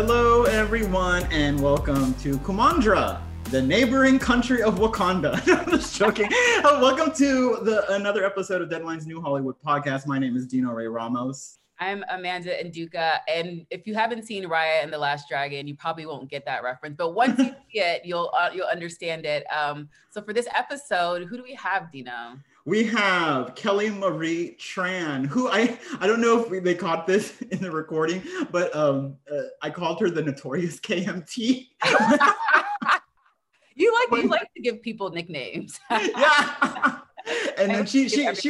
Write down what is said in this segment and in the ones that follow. Hello, everyone, and welcome to Kumandra, the neighboring country of Wakanda. I'm just joking. Welcome to another episode of Deadline's New Hollywood Podcast. My name is Dino Ray Ramos. I'm Amanda Nduka, and if you haven't seen Raya and the Last Dragon, you probably won't get that reference. But once you see it, you'll understand it. So for this episode, who do we have, Dino? We have Kelly Marie Tran, who I don't know if they caught this in the recording, but I called her the notorious KMT. you like to give people nicknames. Yeah. And then she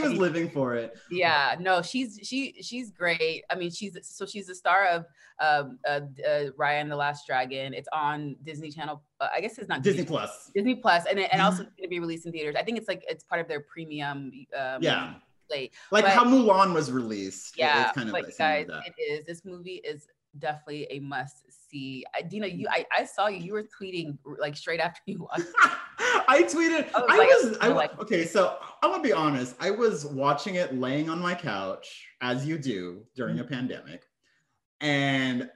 was living for it. Yeah, no, she's great. I mean, she's the star of Raya and the Last Dragon. It's on Disney Channel. I guess it's not Disney Plus. Disney Plus, and also it's going to be released in theaters. I think it's part of their premium. Yeah. Play. But how Mulan was released. Yeah, it's kind of like, guys, it is. This movie is definitely a must see. Dina, I saw you were tweeting like straight after you watched it. I tweeted. Okay, so I'm gonna be honest. I was watching it laying on my couch, as you do during a pandemic, and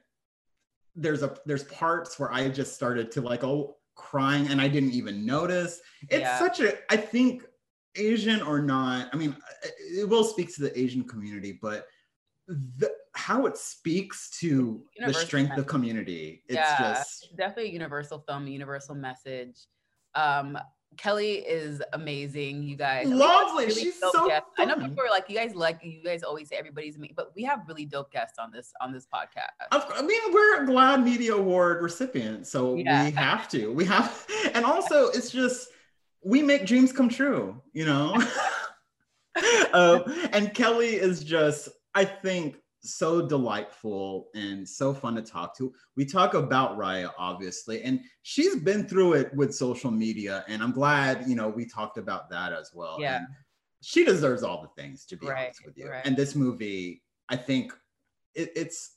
there's parts where I just started to crying, and I didn't even notice. It's such a, I think, Asian or not, I mean, it will speak to the Asian community, but how it speaks to the strength of community. It's just definitely a universal film, a universal message. Kelly is amazing, you guys. Lovely. Really, she's so fun. I know people are like, you guys always say everybody's amazing, but we have really dope guests on this podcast. I mean, we're a Glad Media Award recipient, so we have to. We have, and also it's just, we make dreams come true, you know? And Kelly is just, I think, so delightful and so fun to talk to. We talk about Raya, obviously, and she's been through it with social media, and I'm glad, we talked about that as well. Yeah. And she deserves all the things, to be honest with you. Right. And this movie, I think it's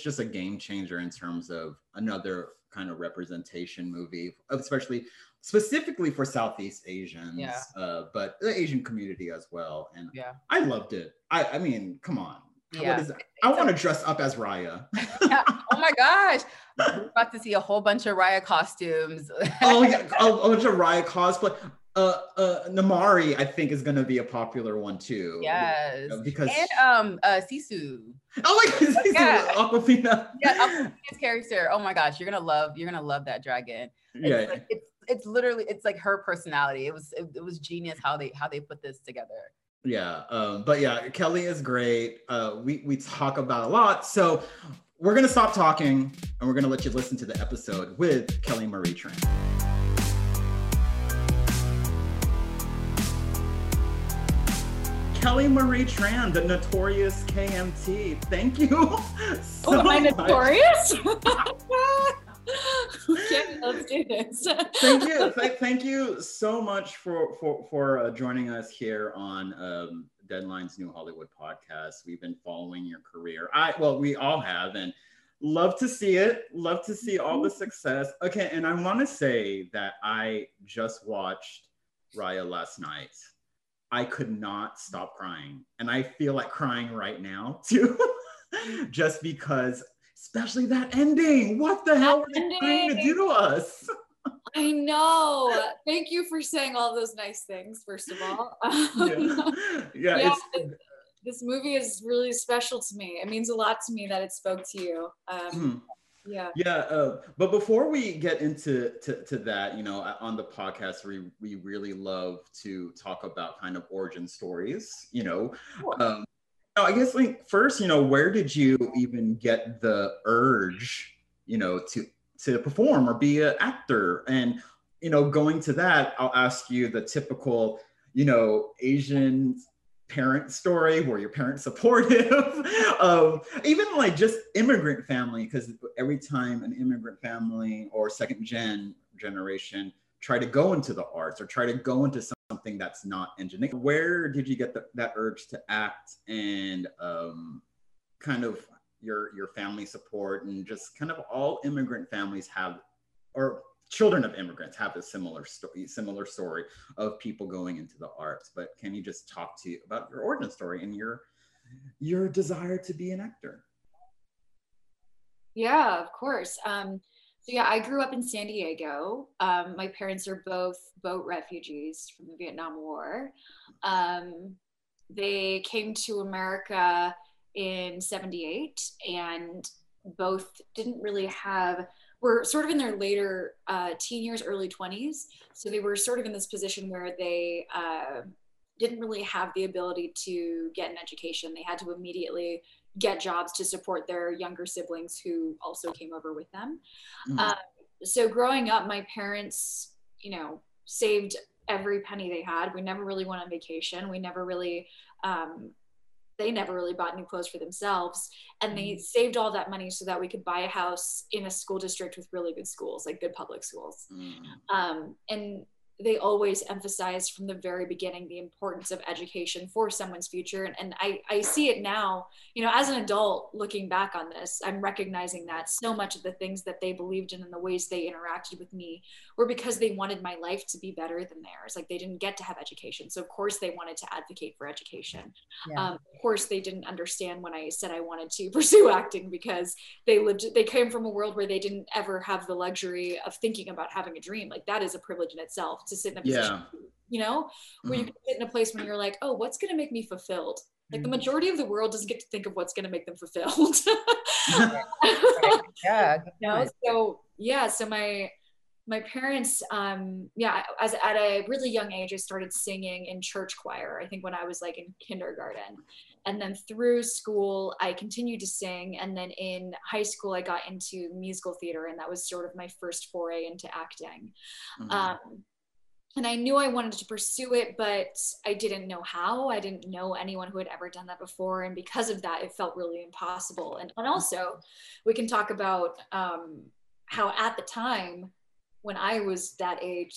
just a game changer in terms of another kind of representation movie, specifically for Southeast Asians, but the Asian community as well. And I loved it. I mean, come on. Yeah. I want to dress up as Raya. Oh my gosh. We're about to see a whole bunch of Raya costumes. Oh, yeah. A bunch of Raya cosplay. Namaari, I think, is going to be a popular one too. Yes. Because Sisu. Oh my God, Sisu. Awkwafina. Yeah, Awkwafina's character. Oh my gosh, you're gonna love that dragon. It's literally, it's like her personality. It was genius how they put this together. Yeah, but yeah, Kelly is great. We talk about a lot. So we're gonna stop talking and we're gonna let you listen to the episode with Kelly Marie Tran. Kelly Marie Tran, the notorious KMT. Thank you so much. Oh, am I notorious? Okay, let's do this. Thank you. Thank you so much for joining us here on Deadline's New Hollywood Podcast. We've been following your career. We all have, and love to see it. Love to see all the success. Okay, and I want to say that I just watched Raya last night. I could not stop crying, and I feel like crying right now too, just because. Especially that ending. What the hell are they trying to do to us? I know. Thank you for saying all those nice things, first of all. This movie is really special to me. It means a lot to me that it spoke to you. But before we get into that, on the podcast, we really love to talk about kind of origin stories, Cool. I guess, first, where did you even get the urge, to perform or be an actor? And, going to that, I'll ask you the typical, Asian parent story. Were your parents supportive? Even just immigrant family, because every time an immigrant family or second generation try to go into the arts or try to go into something that's not engineering. Where did you get that urge to act, and kind of your family support, and just kind of all immigrant families have, or children of immigrants have, a similar story of people going into the arts. But can you just talk to you about your origin story and your desire to be an actor? Yeah, of course. So yeah, I grew up in San Diego. My parents are both boat refugees from the Vietnam War. They came to America in '78 and both didn't really have, were sort of in their later teen years, early 20s. So they were sort of in this position where they didn't really have the ability to get an education. They had to immediately get jobs to support their younger siblings who also came over with them. Mm-hmm. So growing up, my parents, you know, saved every penny they had. We never really went on vacation. We never really, they never really bought new clothes for themselves. And they saved all that money so that we could buy a house in a school district with really good schools, like good public schools. Mm-hmm. And they always emphasized from the very beginning the importance of education for someone's future. And I see it now, you know, as an adult looking back on this, I'm recognizing that so much of the things that they believed in and the ways they interacted with me were because they wanted my life to be better than theirs. Like, they didn't get to have education. So of course they wanted to advocate for education. Yeah. Of course they didn't understand when I said I wanted to pursue acting, because they came from a world where they didn't ever have the luxury of thinking about having a dream. Like, that is a privilege in itself, to sit in a position, you know, where you can sit in a place where you're like, oh, what's going to make me fulfilled? Like, the majority of the world doesn't get to think of what's going to make them fulfilled. Yeah. You know? So yeah, so my parents, at a really young age, I started singing in church choir, I think when I was like in kindergarten. And then through school, I continued to sing. And then in high school, I got into musical theater, and that was sort of my first foray into acting. Mm-hmm. And I knew I wanted to pursue it, but I didn't know how. I didn't know anyone who had ever done that before. And because of that, it felt really impossible. And also, we can talk about how at the time, when I was that age,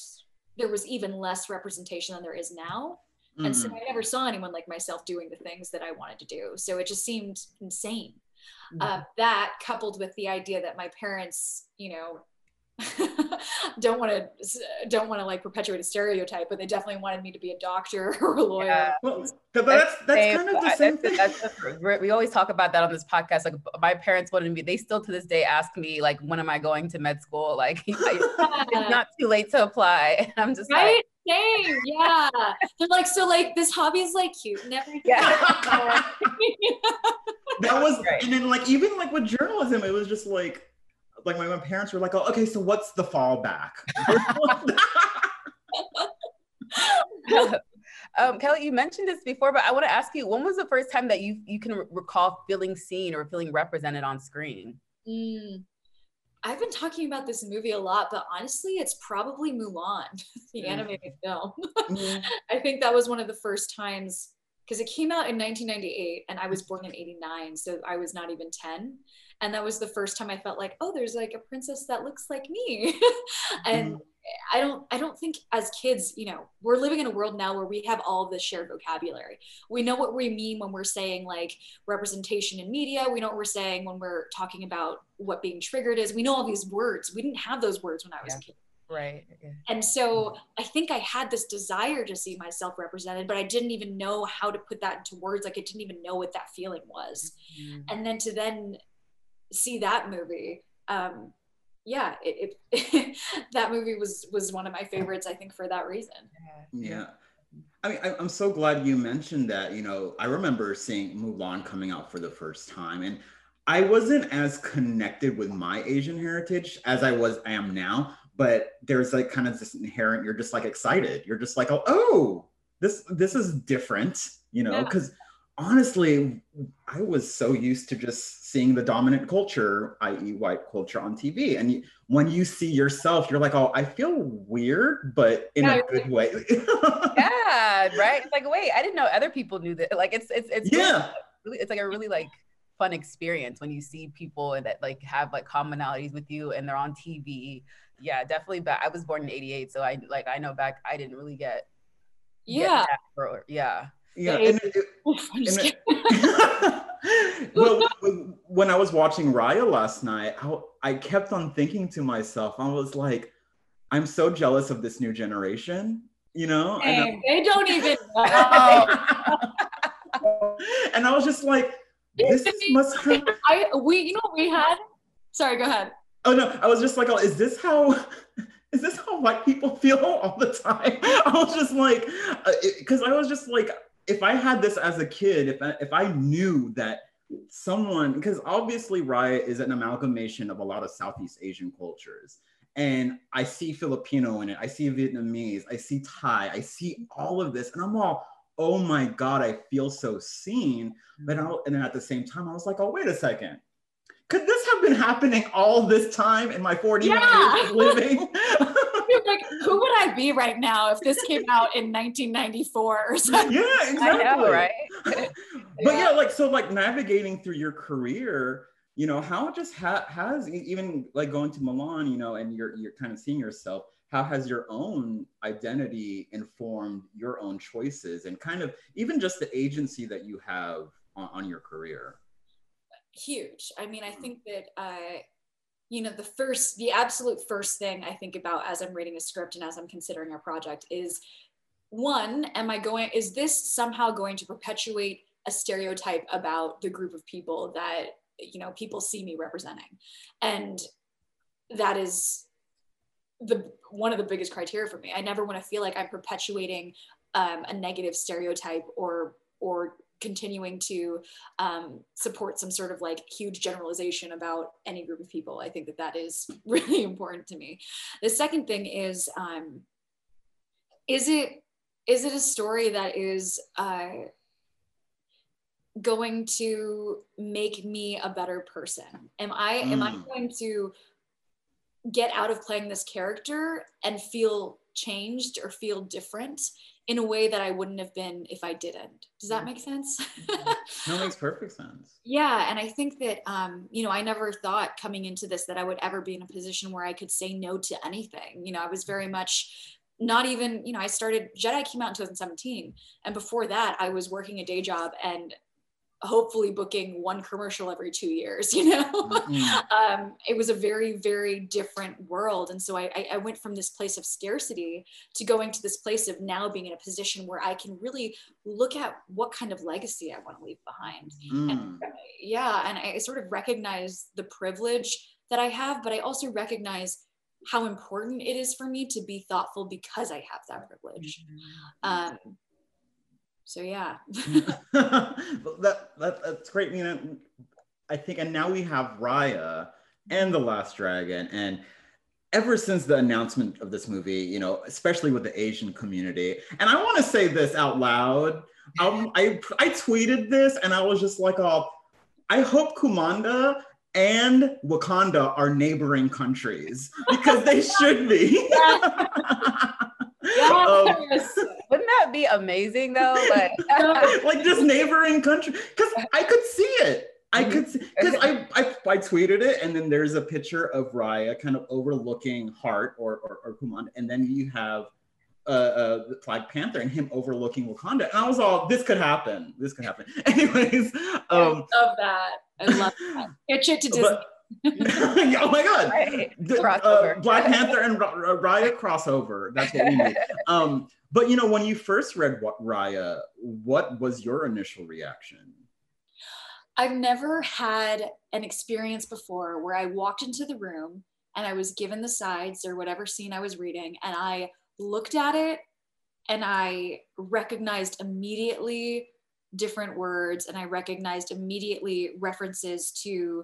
there was even less representation than there is now. Mm-hmm. And so I never saw anyone like myself doing the things that I wanted to do. So it just seemed insane. Mm-hmm. That coupled with the idea that my parents, you know, don't want to like perpetuate a stereotype, but they definitely wanted me to be a doctor or a lawyer. Yeah. Well, that's kind of the same thing. We always talk about that on this podcast. Like, my parents wanted me, they still to this day ask me, like, when am I going to med school? Like, it's not too late to apply. And I'm just right? Like, same, yeah. They're like, so like this hobby is like cute and everything. Yeah. That was right. And then like even like with journalism, it was just like. Like my parents were like, oh, okay, so what's the fallback? Kelly, you mentioned this before, but I want to ask you, when was the first time that you can recall feeling seen or feeling represented on screen? I've been talking about this movie a lot, but honestly, it's probably Mulan, the animated film. I think that was one of the first times, because it came out in 1998 and I was born in 89, so I was not even 10. And that was the first time I felt like, oh, there's like a princess that looks like me. And I don't think as kids, you know, we're living in a world now where we have all this shared vocabulary. We know what we mean when we're saying like representation in media. We know what we're saying when we're talking about what being triggered is. We know all these words. We didn't have those words when I was a kid. Right. Yeah. And so I think I had this desire to see myself represented, but I didn't even know how to put that into words. Like, I didn't even know what that feeling was. Mm-hmm. And then to then see that movie, that movie was one of my favorites, I think, for that reason. Yeah. I mean, I'm so glad you mentioned that. You know, I remember seeing Mulan coming out for the first time, and I wasn't as connected with my Asian heritage as I am now. But there's like kind of this inherent, you're just like excited. You're just like, oh, this is different, you know? Because honestly, I was so used to just seeing the dominant culture, i.e. white culture, on TV. And when you see yourself, you're like, oh, I feel weird, but in a good way. Yeah, right? It's like, wait, I didn't know other people knew that. Like, it's like a really like fun experience when you see people that like have like commonalities with you and they're on TV. Yeah, definitely. But I was born in 88, so I know back, I didn't really get that for, yeah. Well, when I was watching Raya last night, I kept on thinking to myself, I was like, I'm so jealous of this new generation, you know? Hey, and they don't even know. And I was just like, this must have... You know what we had? Sorry, go ahead. Oh no, I was just like, oh, is this how white people feel all the time? I was just like, because I was just like, if I had this as a kid, if I knew that someone, because obviously Raya is an amalgamation of a lot of Southeast Asian cultures. And I see Filipino in it, I see Vietnamese, I see Thai, I see all of this. And I'm all, oh my God, I feel so seen. But and then at the same time, I was like, oh, wait a second. Could this have been happening all this time in my 41 years of living? You're like, who would I be right now if this came out in 1994 or something? Yeah, exactly. I know, right? But yeah, like, so like navigating through your career, you know, how just has, even like going to Milan, you know, and you're kind of seeing yourself, how has your own identity informed your own choices and kind of even just the agency that you have on your career? Huge. I mean, I think that, you know, the absolute first thing I think about as I'm reading a script and as I'm considering a project is, one, is this somehow going to perpetuate a stereotype about the group of people that, you know, people see me representing? And that is one of the biggest criteria for me. I never want to feel like I'm perpetuating a negative stereotype or continuing to support some sort of like huge generalization about any group of people. I think that is really important to me. The second thing is it a story that is going to make me a better person? Am I going to get out of playing this character and feel changed or feel different in a way that I wouldn't have been if I didn't? Does that make sense? That makes perfect sense. Yeah, and I think that, you know, I never thought coming into this that I would ever be in a position where I could say no to anything. You know, I was very much not even, you know, I started, Jedi came out in 2017. And before that, I was working a day job and hopefully booking one commercial every 2 years, you know? Mm-hmm. It was a very, very different world. And so I went from this place of scarcity to going to this place of now being in a position where I can really look at what kind of legacy I want to leave behind. Mm. And I sort of recognize the privilege that I have, but I also recognize how important it is for me to be thoughtful because I have that privilege. Mm-hmm. So yeah. that's great, you know, I think, and now we have Raya and The Last Dragon, and ever since the announcement of this movie, you know, especially with the Asian community, and I want to say this out loud, I tweeted this and I was just like, oh, I hope Kumandra and Wakanda are neighboring countries, because they should be. Yes. Wouldn't that be amazing though? Like, like just neighboring country, because I could see it. Because I tweeted it, and then there's a picture of Raya kind of overlooking Hart or Kumandra, and then you have the Black Panther and him overlooking Wakanda, and I was all, this could happen. Anyways, I love that. I love that. Pitch it to Disney. Oh my God! Right. Black Panther and Raya crossover. That's what we need. But you know, when you first read Raya, what was your initial reaction? I've never had an experience before where I walked into the room and I was given the sides or whatever scene I was reading, and I looked at it and I recognized immediately different words, and I recognized immediately references to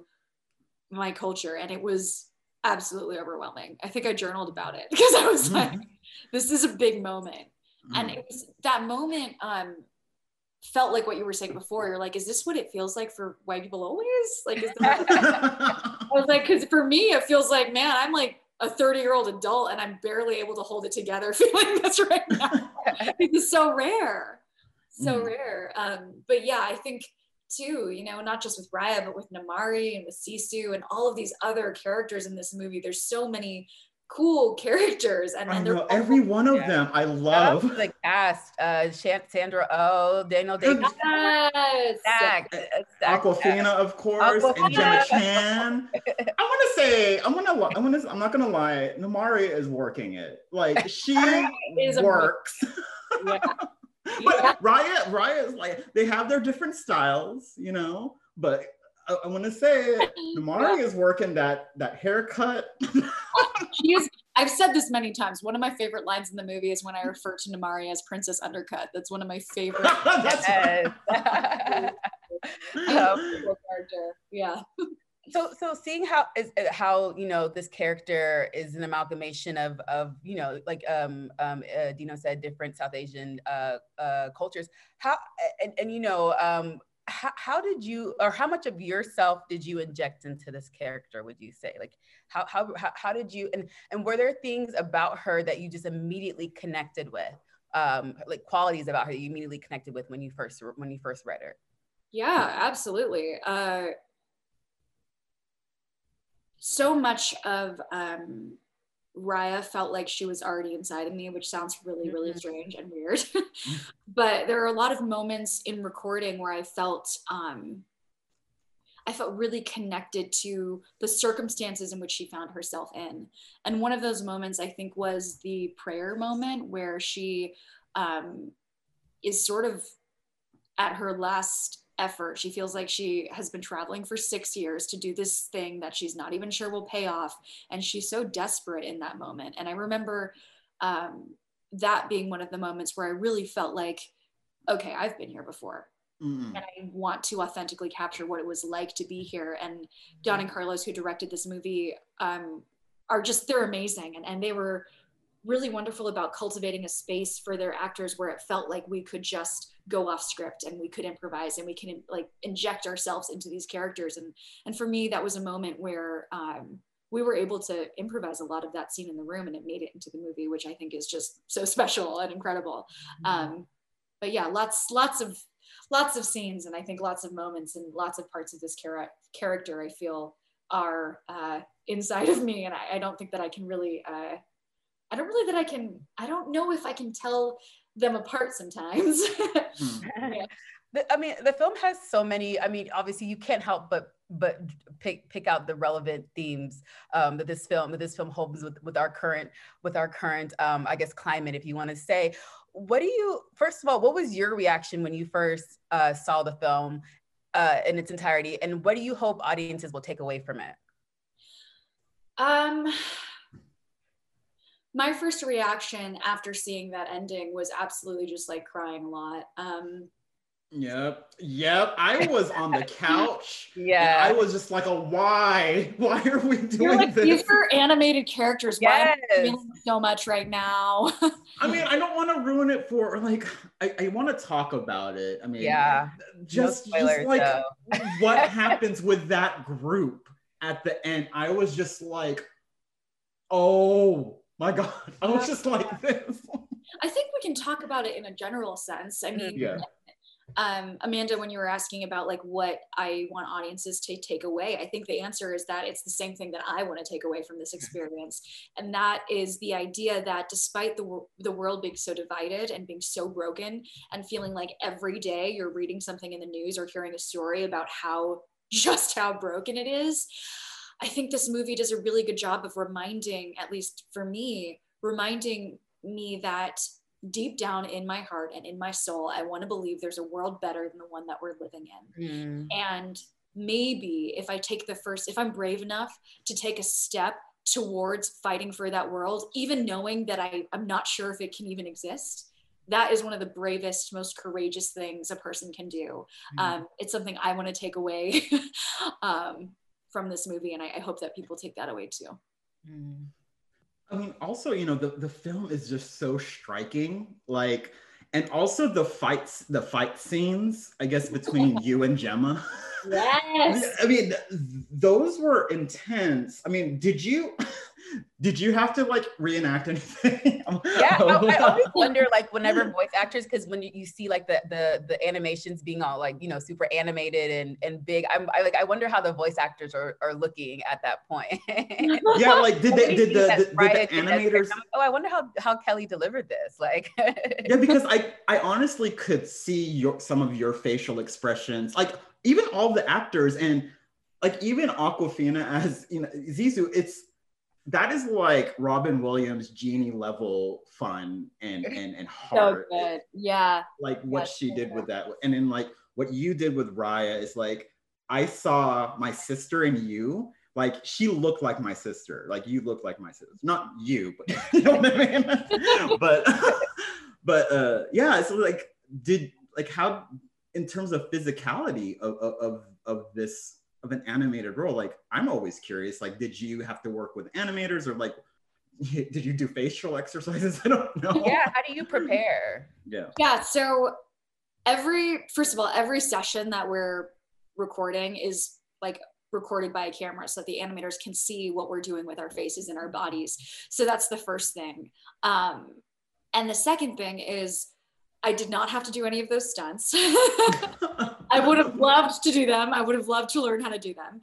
my culture, and it was absolutely overwhelming. I think I journaled about it because I was like, this is a big moment. Mm. And it was that moment felt like what you were saying before. You're like, is this what it feels like for white people always? Like, is that I was like, because for me, it feels like, man, I'm like a 30-year-old adult and I'm barely able to hold it together feeling this right now. It's so rare. But yeah, I think too, you know, not just with Raya, but with Namaari and with Sisu and all of these other characters in this movie. There's so many cool characters, and they're every one of them I love. The cast, Sandra Oh, Dino Ray Ramos, Awkwafina, of course, and Gemma Chan. I'm not gonna lie, Namaari is working it. Like, she works. Yeah. But Raya is like, they have their different styles, you know, but I want to say Namaari is working that haircut. I've said this many times. One of my favorite lines in the movie is when I refer to Namaari as Princess Undercut. That's one of my favorite. Yeah. So seeing how this character is an amalgamation of Dino said, different South Asian cultures. How did you, or how much of yourself did you inject into this character, would you say? Like, how did you, and were there things about her that you just immediately connected with, like qualities about her that you immediately connected with when you first read her? Yeah, absolutely. So much of Raya felt like she was already inside of me, which sounds really, really strange and weird. But there are a lot of moments in recording where I felt really connected to the circumstances in which she found herself in. And one of those moments, I think, was the prayer moment where she is sort of at her last effort. She feels like she has been traveling for 6 years to do this thing that she's not even sure will pay off, and she's so desperate in that moment. And I remember that being one of the moments where I really felt like, okay, I've been here before, and I want to authentically capture what it was like to be here. And Don and Carlos, who directed this movie, they're amazing, and they were really wonderful about cultivating a space for their actors where it felt like we could just go off script and we could improvise and we can like inject ourselves into these characters. And for me, that was a moment where we were able to improvise a lot of that scene in the room, and it made it into the movie, which I think is just so special and incredible. But yeah, lots of scenes, and I think lots of moments and lots of parts of this character I feel are inside of me, and I don't think that I can really, I don't know if I can tell them apart sometimes. Yeah. I mean, the film has so many, obviously you can't help but pick out the relevant themes that this film holds with our current, I guess, climate, if you want to say. First of all, what was your reaction when you first saw the film in its entirety? And what do you hope audiences will take away from it? My first reaction after seeing that ending was absolutely just like crying a lot. Yep. I was on the couch. Yeah. I was just like, why are we doing this? These are animated characters. Yes. Why am I feeling so much right now? I don't want to ruin it for, I want to talk about it. Yeah. No spoilers, what happens with that group at the end? I was just like, oh my God, I was just like this. I think we can talk about it in a general sense. Amanda, when you were asking about what I want audiences to take away, I think the answer is that it's the same thing that I want to take away from this experience. And that is the idea that despite the world being so divided and being so broken and feeling like every day you're reading something in the news or hearing a story about just how broken it is, I think this movie does a really good job of reminding, at least for me, that deep down in my heart and in my soul, I want to believe there's a world better than the one that we're living in. And maybe if I'm brave enough to take a step towards fighting for that world, even knowing that I'm not sure if it can even exist, that is one of the bravest, most courageous things a person can do. It's something I want to take away from this movie, and I hope that people take that away too. Also, the film is just so striking, and also the fight scenes, I guess, between you and Gemma. Yes. Those were intense. Did you have to reenact anything? Yeah, I always wonder whenever voice actors, because when you see the animations being all super animated and big, I wonder how the voice actors are looking at that point. Yeah, did the animators? I wonder how Kelly delivered this. Yeah, because I honestly could see some of your facial expressions, even all the actors, and even Awkwafina as Sisu. That is Robin Williams' Genie level fun and hard. So good, yeah. What she did with that, and then what you did with Raya is I saw my sister and you, like, she looked like my sister. Like, you look like my sister. Not you, but you know what I mean? But yeah, so like, how, in terms of physicality of this, of an animated role, like, I'm always curious, like, did you have to work with animators, or like, did you do facial exercises? I don't know. Yeah, how do you prepare? Yeah. Yeah, so first of all, every session that we're recording is like recorded by a camera so that the animators can see what we're doing with our faces and our bodies. So that's the first thing. And the second thing is, I did not have to do any of those stunts. I would have loved to do them. I would have loved to learn how to do them.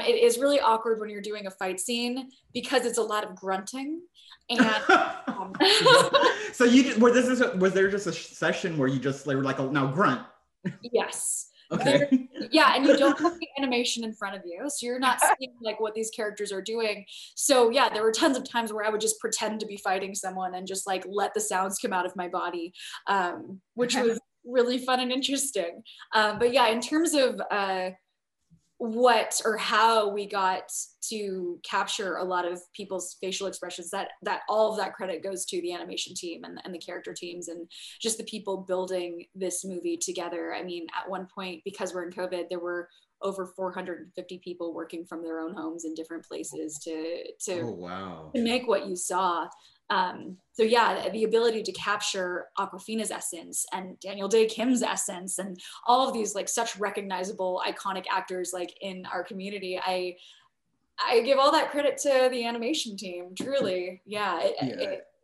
It is really awkward when you're doing a fight scene because it's a lot of grunting. And so was there just a session where you just were like, now grunt? Yes. Okay. Yeah, and you don't have the animation in front of you, so you're not seeing like what these characters are doing. So yeah, there were tons of times where I would just pretend to be fighting someone and just like let the sounds come out of my body, which was really fun and interesting. But yeah, in terms of what or how we got to capture a lot of people's facial expressions, that all of that credit goes to the animation team and the character teams and just the people building this movie together. I mean, at one point, because we're in COVID, there were over 450 people working from their own homes in different places to oh, wow. to make what you saw. So yeah, the ability to capture Awkwafina's essence and Daniel Day Kim's essence and all of these like such recognizable, iconic actors like in our community, I give all that credit to the animation team, truly. Yeah,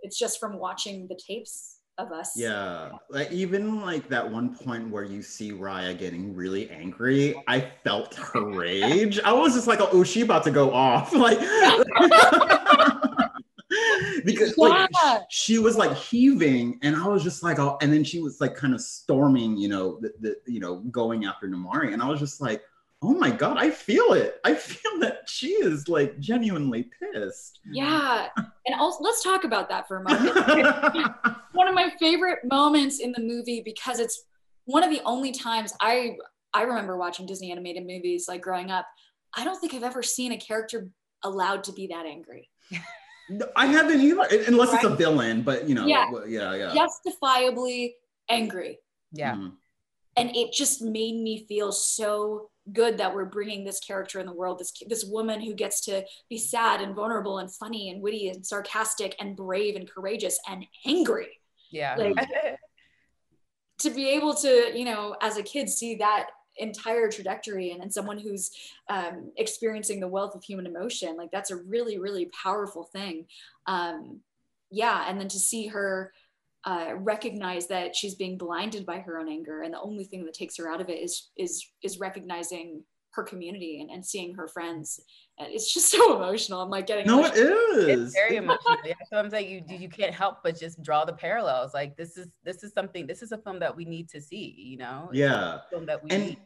it's just from watching the tapes of us. Yeah, like even like that one point where you see Raya getting really angry, I felt her rage. I was just like, oh, she about to go off. Like. Because yeah. like she was like heaving, and I was just like, oh, and then she was like kind of storming, you know, going after Namaari, and I was just like, oh my God, I feel it. I feel that she is like genuinely pissed. Yeah, and also let's talk about that for a moment. One of my favorite moments in the movie, because it's one of the only times I remember watching Disney animated movies like growing up. I don't think I've ever seen a character allowed to be that angry. I haven't either, unless right. it's a villain, but you know, yeah. Justifiably angry. Yeah. Mm-hmm. And it just made me feel so good that we're bringing this character in the world, this woman who gets to be sad and vulnerable and funny and witty and sarcastic and brave and courageous and angry. Yeah. Like, to be able to, you know, as a kid, see that entire trajectory and someone who's experiencing the wealth of human emotion, like that's a really, really powerful thing. Yeah, and then to see her recognize that she's being blinded by her own anger, and the only thing that takes her out of it is recognizing her community and seeing her friends. It's just so emotional. I'm like getting emotional. It is. It's very emotional. Yeah. So I'm like, you can't help but just draw the parallels. Like this is something. This is a film that we need to see. You know. Yeah. It's a film that we need.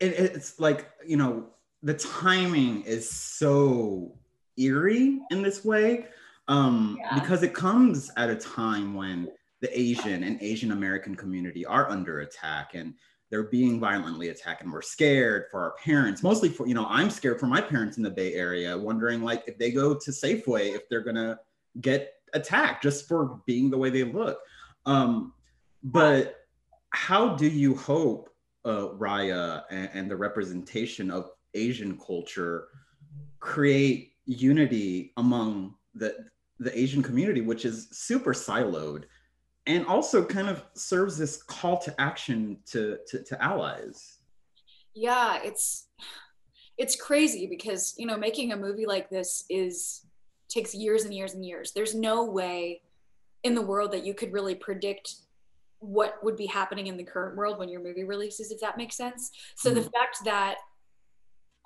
It's like, you know, the timing is so eerie in this way, because it comes at a time when the Asian and Asian American community are under attack, and they're being violently attacked, and we're scared for our parents, mostly for, you know, I'm scared for my parents in the Bay Area, wondering like if they go to Safeway, if they're gonna get attacked just for being the way they look. But how do you hope Raya and the representation of Asian culture create unity among the Asian community, which is super siloed? And also kind of serves this call to action to allies. Yeah, it's crazy because, you know, making a movie like this takes years and years and years. There's no way in the world that you could really predict what would be happening in the current world when your movie releases, if that makes sense. So the fact that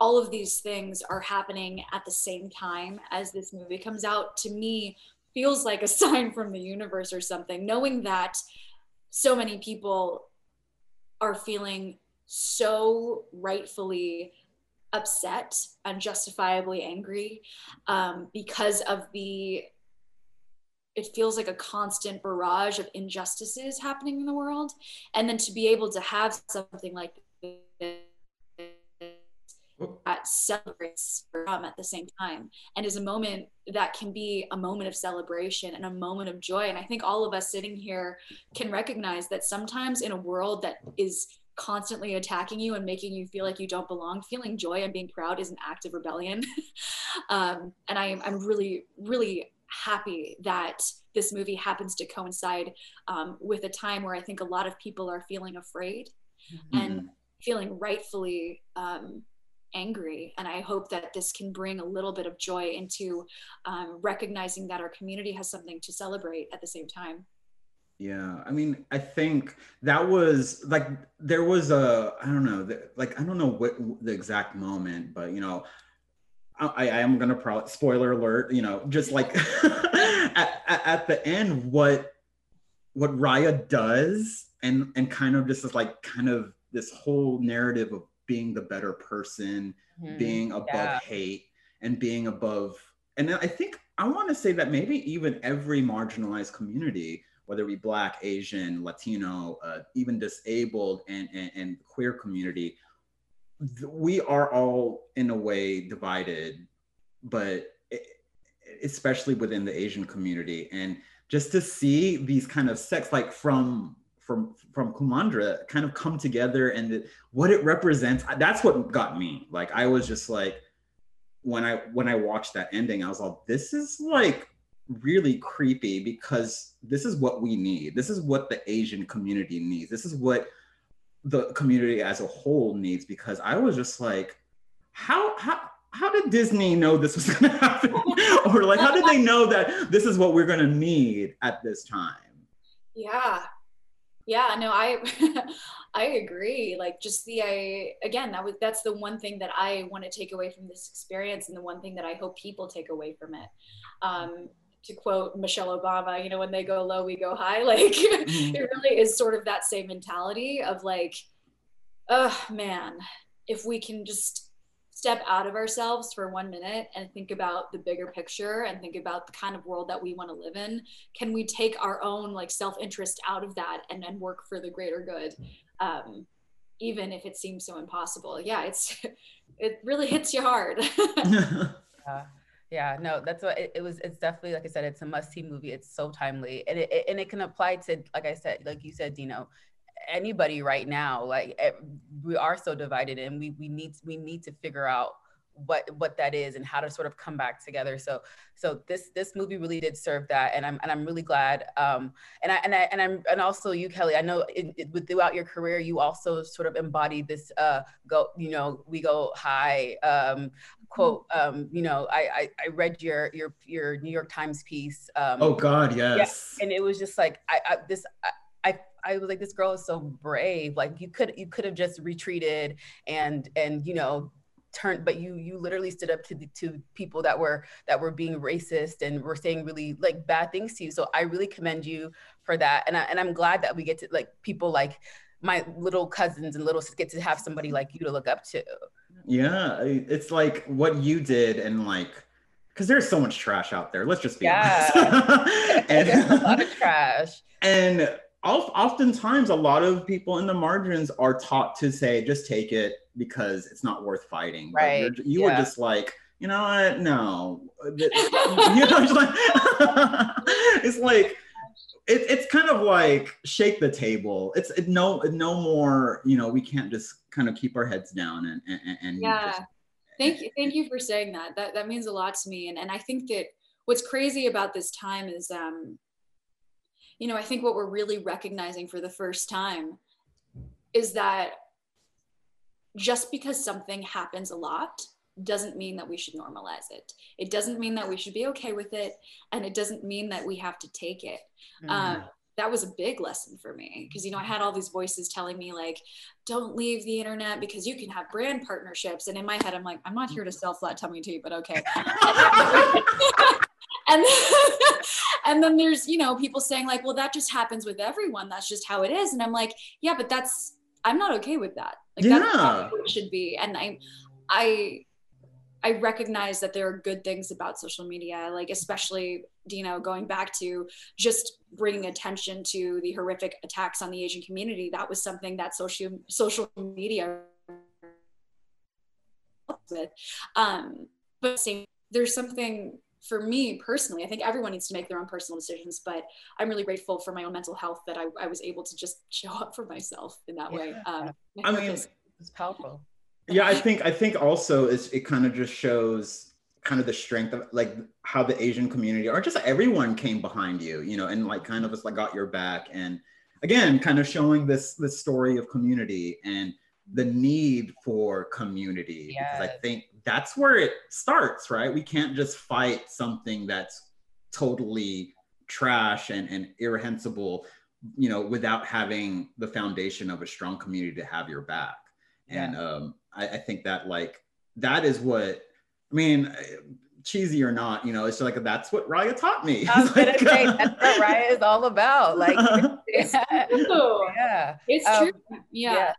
all of these things are happening at the same time as this movie comes out, to me, feels like a sign from the universe or something, knowing that so many people are feeling so rightfully upset and justifiably angry because of it feels like a constant barrage of injustices happening in the world. And then to be able to have something like this that celebrates Ram at the same time and is a moment that can be a moment of celebration and a moment of joy. And I think all of us sitting here can recognize that sometimes in a world that is constantly attacking you and making you feel like you don't belong, feeling joy and being proud is an act of rebellion. And I'm really, really happy that this movie happens to coincide with a time where I think a lot of people are feeling afraid and feeling rightfully angry. And I hope that this can bring a little bit of joy into recognizing that our community has something to celebrate at the same time. Yeah, I mean, I think that was like, there was a, I don't know what the exact moment, but you know, I am gonna probably, spoiler alert, you know, just like at the end, what Raya does and kind of just is like kind of this whole narrative of being the better person, being above hate and being above, and I think I want to say that maybe even every marginalized community, whether it be Black, Asian, Latino, even disabled and queer community, we are all in a way divided, but especially within the Asian community. And just to see these kind of sects, like from Kumandra, kind of come together and what it represents, that's what got me. Like, I was just like, when I watched that ending, I was like, this is like really creepy, because this is what we need. This is what the Asian community needs. This is what the community as a whole needs, because I was just like, how did Disney know this was gonna happen? Or like, how did they know that this is what we're gonna need at this time? Yeah, yeah, no, I agree. Like, just again, that's the one thing that I want to take away from this experience, and the one thing that I hope people take away from it. To quote Michelle Obama, you know, when they go low, we go high. Like, it really is sort of that same mentality of like, oh man, if we can just step out of ourselves for 1 minute and think about the bigger picture and think about the kind of world that we want to live in, can we take our own like self-interest out of that and then work for the greater good? Even if it seems so impossible. Yeah, it really hits you hard. Yeah, no, that's what it was. It's definitely, like I said, it's a must-see movie. It's so timely, and it can apply to, like I said, like you said, Dino, anybody right now. Like, we are so divided, and we need to figure out what that is and how to sort of come back together. So this movie really did serve that, and I'm really glad. And also you, Kelly, I know throughout your career you also sort of embodied this go, you know, we go high quote. You know, I read your New York Times piece. Oh God, yes. Yeah, and it was just like I was like, this girl is so brave. Like, you could have just retreated and you know, turned, but you literally stood up to people that were being racist and were saying really like bad things to you. So I really commend you for that, and I'm glad that we get to, like, people like my little cousins and little get to have somebody like you to look up to. Yeah, it's like what you did, and like, because there's so much trash out there. Let's just be honest. And there's a lot of trash. And oftentimes, a lot of people in the margins are taught to say, just take it because it's not worth fighting. Right. But you were just like, you know what? No. You know, just like, it's like, it's kind of like shake the table. It's no more, you know, we can't just kind of keep our heads down and yeah. Thank you for saying that. That means a lot to me. And I think that what's crazy about this time is, you know, I think what we're really recognizing for the first time is that just because something happens a lot doesn't mean that we should normalize it. It doesn't mean that we should be okay with it. And it doesn't mean that we have to take it. That was a big lesson for me, because, you know, I had all these voices telling me like, don't leave the internet because you can have brand partnerships. And in my head, I'm like, I'm not here to sell flat tummy tea, but okay. And then there's, you know, people saying like, well, that just happens with everyone. That's just how it is. And I'm like, yeah, but I'm not okay with that. Like, that's not what it should be. And I recognize that there are good things about social media, like especially, you know, going back to just bringing attention to the horrific attacks on the Asian community. That was something that social media with. But there's something, for me personally, I think everyone needs to make their own personal decisions, but I'm really grateful for my own mental health that I was able to just show up for myself in that way. I mean, it's powerful. Yeah, I think also it kind of just shows kind of the strength of like how the Asian community or just everyone came behind you, you know, and like kind of just like got your back. And again, kind of showing this story of community and the need for community. Yes. Because I think that's where it starts, right? We can't just fight something that's totally trash and irrehensible, you know, without having the foundation of a strong community to have your back. Yeah. And I think that like, that is what, I mean, cheesy or not, you know, it's like, that's what Raya taught me. I was gonna say, that's what Raya is all about. Like, it's true. Yeah.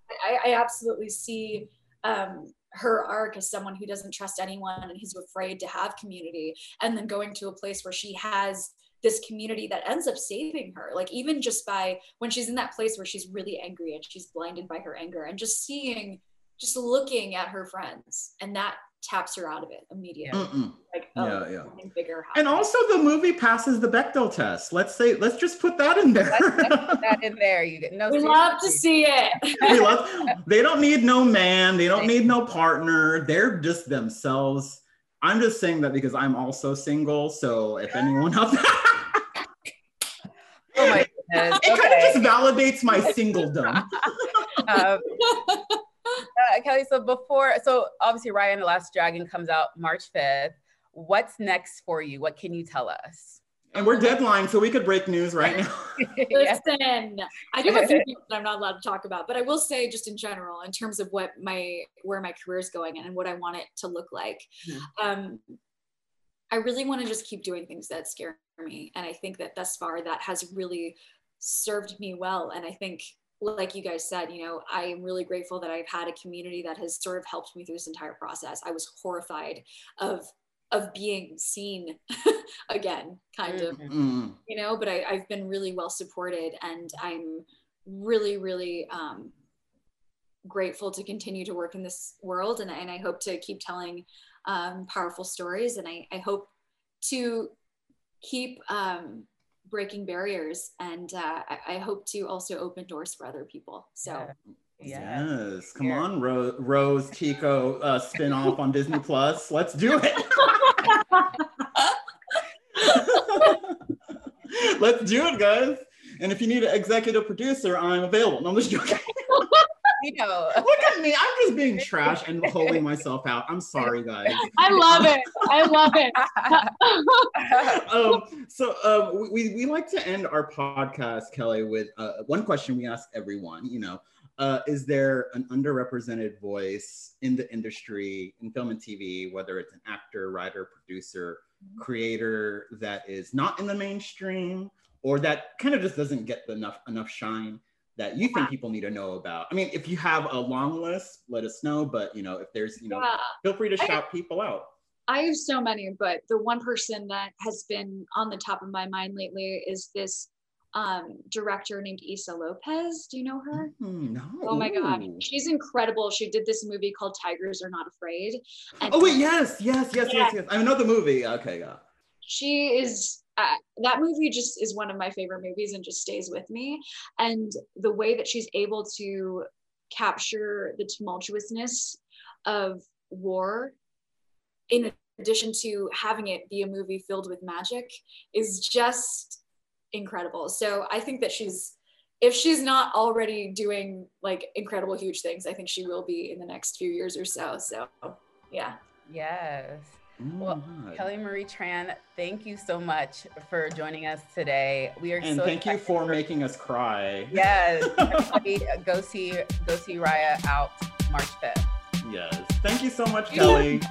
I absolutely see her arc as someone who doesn't trust anyone and who's afraid to have community, and then going to a place where she has this community that ends up saving her. Like even just by when she's in that place where she's really angry and she's blinded by her anger, and just looking at her friends, and that taps her out of it immediately. Mm-mm. Like, oh, yeah, yeah. Bigger. And also the movie passes the Bechdel test. Let's just put that in there. Let's put that in there. You didn't know. We love to see it. They don't need no man. They don't need no partner. They're just themselves. I'm just saying that because I'm also single. So if anyone else. Oh my goodness. It kind of just validates my singledom. Kelly, so obviously Raya and the Last Dragon comes out March 5th. What's next for you? What can you tell us? And we're deadline, so we could break news right now. Listen, I do have a few things that I'm not allowed to talk about, but I will say just in general, in terms of what where my career is going and what I want it to look like. Mm-hmm. I really want to just keep doing things that scare me. And I think that thus far that has really served me well. And I think, like you guys said, you know, I am really grateful that I've had a community that has sort of helped me through this entire process. I was horrified of being seen again, kind of, you know, but I've been really well supported, and I'm really, really grateful to continue to work in this world. And I hope to keep telling powerful stories. And I hope to keep breaking barriers, and I hope to also open doors for other people. So yes, come on, Rose Tico spin-off on Disney Plus, let's do it. Let's do it, guys. And if you need an executive producer, I'm available. No, I'm just joking. You know, look at me, I'm just being trash and holding myself out. I'm sorry, guys. I love it. So we like to end our podcast, Kelly, with one question we ask everyone. You know, is there an underrepresented voice in the industry, in film and TV, whether it's an actor, writer, producer, creator, that is not in the mainstream, or that kind of just doesn't get enough shine, that you think people need to know about? I mean, if you have a long list, let us know, but you know, if there's, you know, feel free to shout people out. I have so many, but the one person that has been on the top of my mind lately is this director named Issa López. Do you know her? No. Oh my God, she's incredible. She did this movie called Tigers Are Not Afraid. And oh wait, yes. I know the movie, okay, yeah. She is, that movie just is one of my favorite movies and just stays with me. And the way that she's able to capture the tumultuousness of war, in addition to having it be a movie filled with magic, is just incredible. So I think that if she's not already doing like incredible, huge things, I think she will be in the next few years or so. So yeah. Yes. Well, Kelly Marie Tran, thank you so much for joining us today. We are thank you for making us cry. Yes, go see Raya out March 5th. Yes, thank you so much, Kelly.